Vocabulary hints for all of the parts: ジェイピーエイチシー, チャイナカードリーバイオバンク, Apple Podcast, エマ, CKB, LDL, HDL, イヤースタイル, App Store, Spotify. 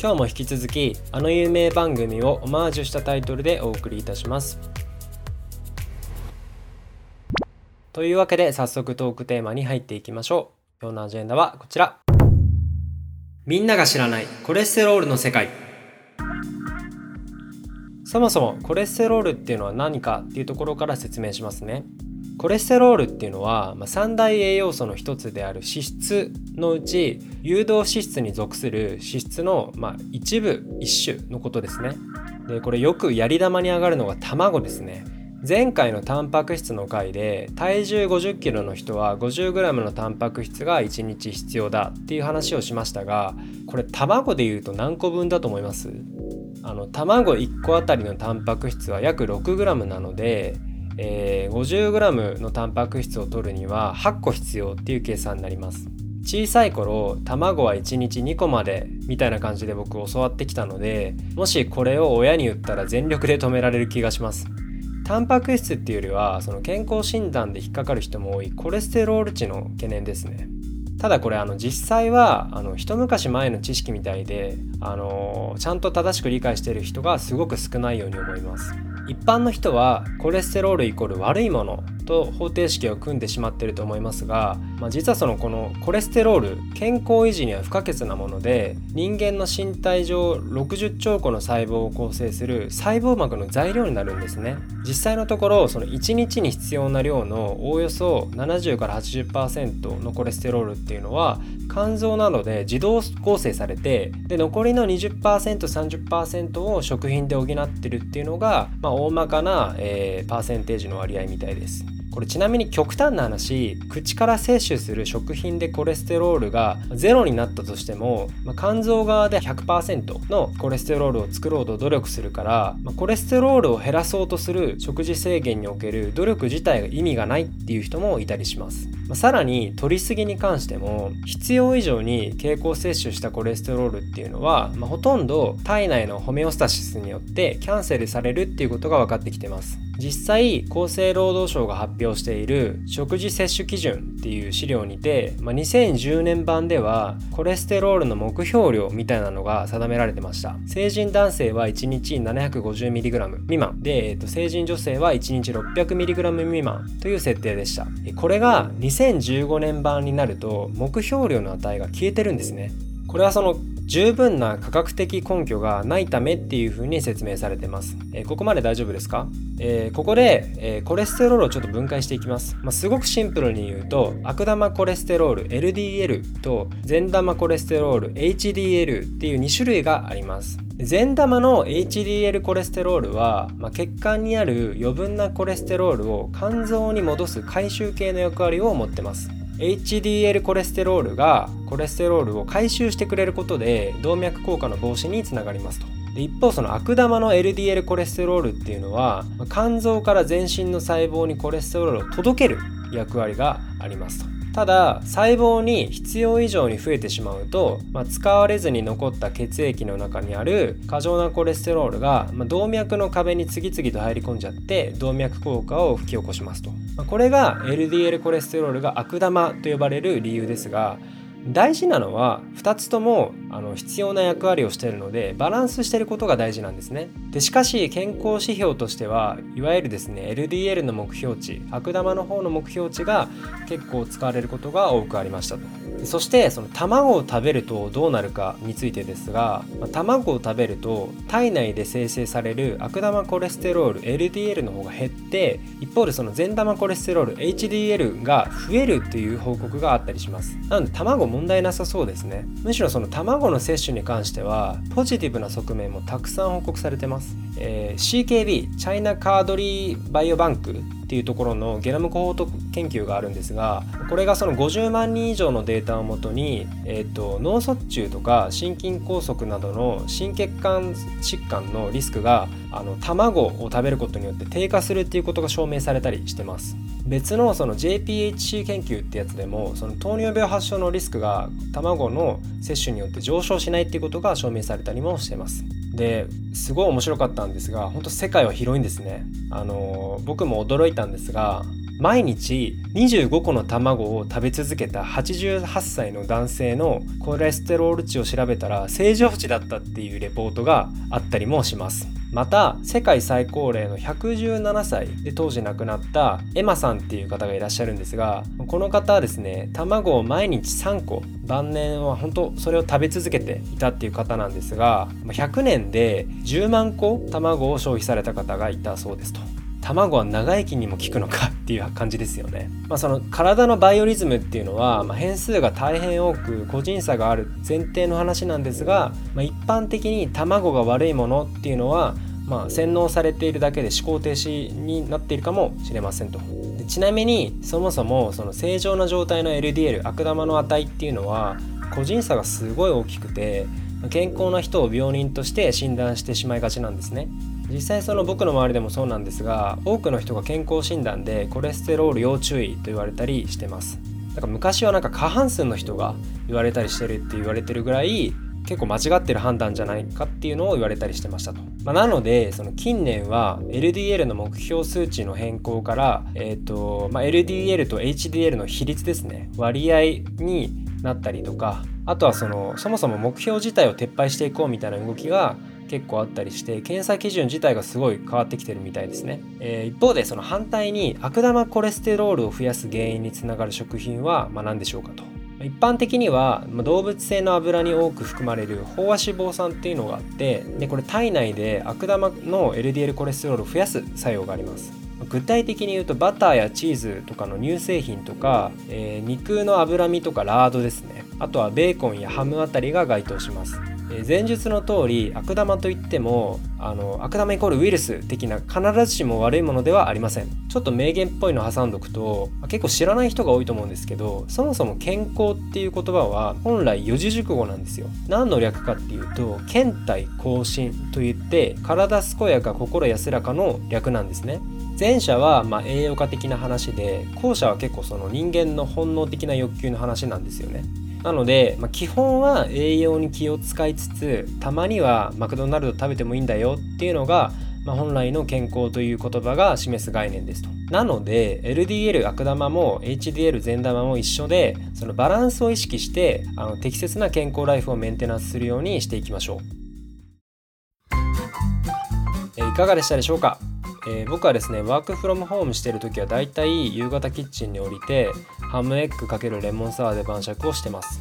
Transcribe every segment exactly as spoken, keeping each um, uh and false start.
今日も引き続き、あの有名番組をオマージュしたタイトルでお送りいたします。というわけで、早速トークテーマに入っていきましょう。今日のアジェンダはこちら。みんなが知らないコレステロールの世界。そもそもコレステロールっていうのは何かっていうところから説明しますね。コレステロールっていうのは、まあ、三大栄養素の一つである脂質のうち、誘導脂質に属する脂質の、まあ、一部一種のことですね。で、これよくやり玉に上がるのが卵ですね。前回のタンパク質の回で、体重 ごじゅっキロ の人は ごじゅうグラム のタンパク質がいちにち必要だっていう話をしましたが、これ卵でいうと何個分だと思います？あの卵いっこあたりのタンパク質は約 ろくグラム なので、えー、ごじゅうグラム のタンパク質を取るにははっこ必要っていう計算になります。小さい頃、卵はいちにちにこまでみたいな感じで僕教わってきたので、もしこれを親に言ったら全力で止められる気がします。タンパク質っていうよりは、その健康診断で引っかかる人も多いコレステロール値の懸念ですね。ただこれ、あの実際はあの一昔前の知識みたいで、あのちゃんと正しく理解している人がすごく少ないように思います。一般の人はコレステロールイコール悪いものと方程式を組んでしまっていると思いますが、まあ、実はそのこのコレステロール、健康維持には不可欠なもので、人間の身体上ろくじゅっちょうこの細胞を構成する細胞膜の材料になるんですね。実際のところ、そのいちにちに必要な量のおおよそななじゅうからはちじゅっパーセント のコレステロールっていうのは肝臓などで自動合成されて、で残りの にじゅっパーセントさんじゅっパーセント を食品で補ってるっていうのが、まあ、大まかな、えー、パーセンテージの割合みたいです。これちなみに極端な話、口から摂取する食品でコレステロールがゼロになったとしても、まあ、肝臓側で ひゃくパーセント のコレステロールを作ろうと努力するから、まあ、コレステロールを減らそうとする食事制限における努力自体が意味がないっていう人もいたりします。まあ、さらに摂りすぎに関しても、必要以上に経口摂取したコレステロールっていうのは、まあ、ほとんど体内のホメオスタシスによってキャンセルされるっていうことが分かってきてます。実際、厚生労働省が発表している食事摂取基準っていう資料にて、まあ、にせんじゅうねん版ではコレステロールの目標量みたいなのが定められてました。成人男性はいちにち ななひゃくごじゅうミリグラム 未満で、えっと、成人女性はいちにち ろっぴゃくミリグラム 未満という設定でした。これがにせんじゅうごねん版になると、目標量の値が消えてるんですね。これはその十分な科学的根拠がないためっていうふうに説明されてます。えー、ここまで大丈夫ですか？えー、ここで、えー、コレステロールをちょっと分解していきます。まあ、すごくシンプルに言うと、悪玉コレステロール エルディーエル と善玉コレステロール エイチディーエル っていうにしゅるいがあります。善玉の エイチディーエル コレステロールは、まあ、血管にある余分なコレステロールを肝臓に戻す回収系の役割を持ってます。エイチディーエル コレステロールがコレステロールを回収してくれることで、動脈硬化の防止につながりますと。で、一方、その悪玉の エルディーエル コレステロールっていうのは、肝臓から全身の細胞にコレステロールを届ける役割がありますと。ただ、細胞に必要以上に増えてしまうと、まあ、使われずに残った血液の中にある過剰なコレステロールが、まあ、動脈の壁に次々と入り込んじゃって、動脈硬化を引き起こしますと。まあ、これが エルディーエル コレステロールが悪玉と呼ばれる理由ですが、大事なのはふたつともあの必要な役割をしているので、バランスしていることが大事なんですね。で、しかし健康指標としては、いわゆるですね エルディーエル の目標値、悪玉の方の目標値が結構使われることが多くありましたと。そしてその卵を食べるとどうなるかについてですが、卵を食べると体内で生成される悪玉コレステロール エルディーエル の方が減って、一方でその善玉コレステロール エイチディーエル が増えるという報告があったりします。なので卵問題なさそうですね。むしろその卵の摂取に関してはポジティブな側面もたくさん報告されてます。えー、シーケービー チャイナカードリーバイオバンクっていうところのゲノムコホート研究があるんですが、これがそのごじゅうまんにん以上のデータをもとに、えー、と脳卒中とか心筋梗塞などの心血管疾患のリスクがあの卵を食べることによって低下するっていうことが証明されたりしてます。別のその ジェイピーエイチシー 研究ってやつでもその糖尿病発症のリスクが卵の摂取によって上昇しないっていうことが証明されたりもしてます。ですごい面白かったんですが、本当世界は広いんですね。あの僕も驚いたんですが、毎日にじゅうごこの卵を食べ続けたはちじゅうはっさいの男性のコレステロール値を調べたら正常値だったっていうレポートがあったりもします。また世界最高齢のひゃくじゅうななさいで当時亡くなったエマさんっていう方がいらっしゃるんですが、この方はですね、卵を毎日さんこ晩年は本当それを食べ続けていたっていう方なんですが、ひゃくねんでじゅうまんこ卵を消費された方がいたそうですと。卵は長生きにも効くのかっていう感じですよね。まあ、その体のバイオリズムっていうのは、まあ、変数が大変多く個人差がある前提の話なんですが、まあ、一般的に卵が悪いものっていうのは、まあ、洗脳されているだけで思考停止になっているかもしれませんと。でちなみにそもそもその正常な状態の エルディーエル 悪玉の値っていうのは個人差がすごい大きくて、健康な人を病人として診断してしまいがちなんですね。実際その僕の周りでもそうなんですが、多くの人が健康診断でコレステロール要注意と言われたりしてます。なんか昔はなんか過半数の人が言われたりしてるって言われてるぐらい、結構間違ってる判断じゃないかっていうのを言われたりしてましたと。まあ、なのでその近年は エルディーエル の目標数値の変更から、えーとまあ、エルディーエル と エイチディーエル の比率ですね、割合になったりとか、あとはそのそもそも目標自体を撤廃していこうみたいな動きが結構あったりして、検査基準自体がすごい変わってきてるみたいですね。えー、一方でその反対に悪玉コレステロールを増やす原因につながる食品はまあ何でしょうかと。一般的には動物性の油に多く含まれる飽和脂肪酸っていうのがあって、でこれ体内で悪玉の エルディーエル コレステロールを増やす作用があります。具体的に言うとバターやチーズとかの乳製品とか、えー、肉の脂身とかラードですね、あとはベーコンやハムあたりが該当します。えー、前述の通り悪玉といってもあの悪玉イコールウイルス的な必ずしも悪いものではありません。ちょっと名言っぽいの挟んどくと、結構知らない人が多いと思うんですけど、そもそも健康っていう言葉は本来四字熟語なんですよ。何の略かっていうと健体好身といって体健やか心安らかの略なんですね。前者はまあ栄養価的な話で、後者は結構その人間の本能的な欲求の話なんですよね。なので、まあ、基本は栄養に気を使いつつ、たまにはマクドナルド食べてもいいんだよっていうのが、まあ、本来の健康という言葉が示す概念ですと。なので エルディーエル 悪玉も エイチディーエル 善玉も一緒で、そのバランスを意識してあの適切な健康ライフをメンテナンスするようにしていきましょう。えいかがでしたでしょうか。えー、僕はですね、ワークフロムホームしてる時はだいたい夕方キッチンに降りてハムエッグ×レモンサワーで晩酌をしてます。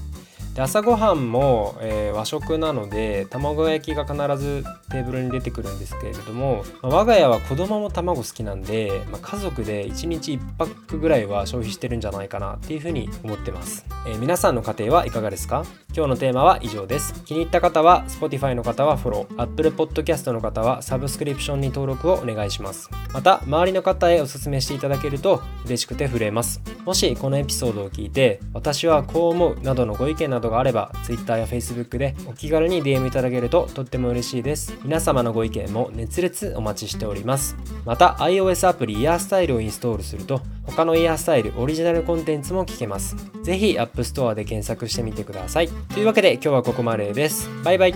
で朝ごはんも、えー、和食なので卵焼きが必ずテーブルに出てくるんですけれども、まあ、我が家は子供も卵好きなんで、まあ、家族でいちにちいちパックぐらいは消費してるんじゃないかなっていうふうに思ってます。えー、皆さんの家庭はいかがですか。今日のテーマは以上です。気に入った方は Spotify の方はフォロー、 Apple Podcast の方はサブスクリプションに登録をお願いします。また周りの方へお勧めしていただけると嬉しくて震えます。もしこのエピソードを聞いて私はこう思うなどのご意見などがあれば Twitter や Facebook でお気軽に ディーエム いただけるととっても嬉しいです。皆様のご意見も熱烈お待ちしております。また iOS アプリイヤースタイルをインストールすると他のイヤースタイルオリジナルコンテンツも聞けます。ぜひ App Store で検索してみてください。というわけで今日はここまでです。バイバイ。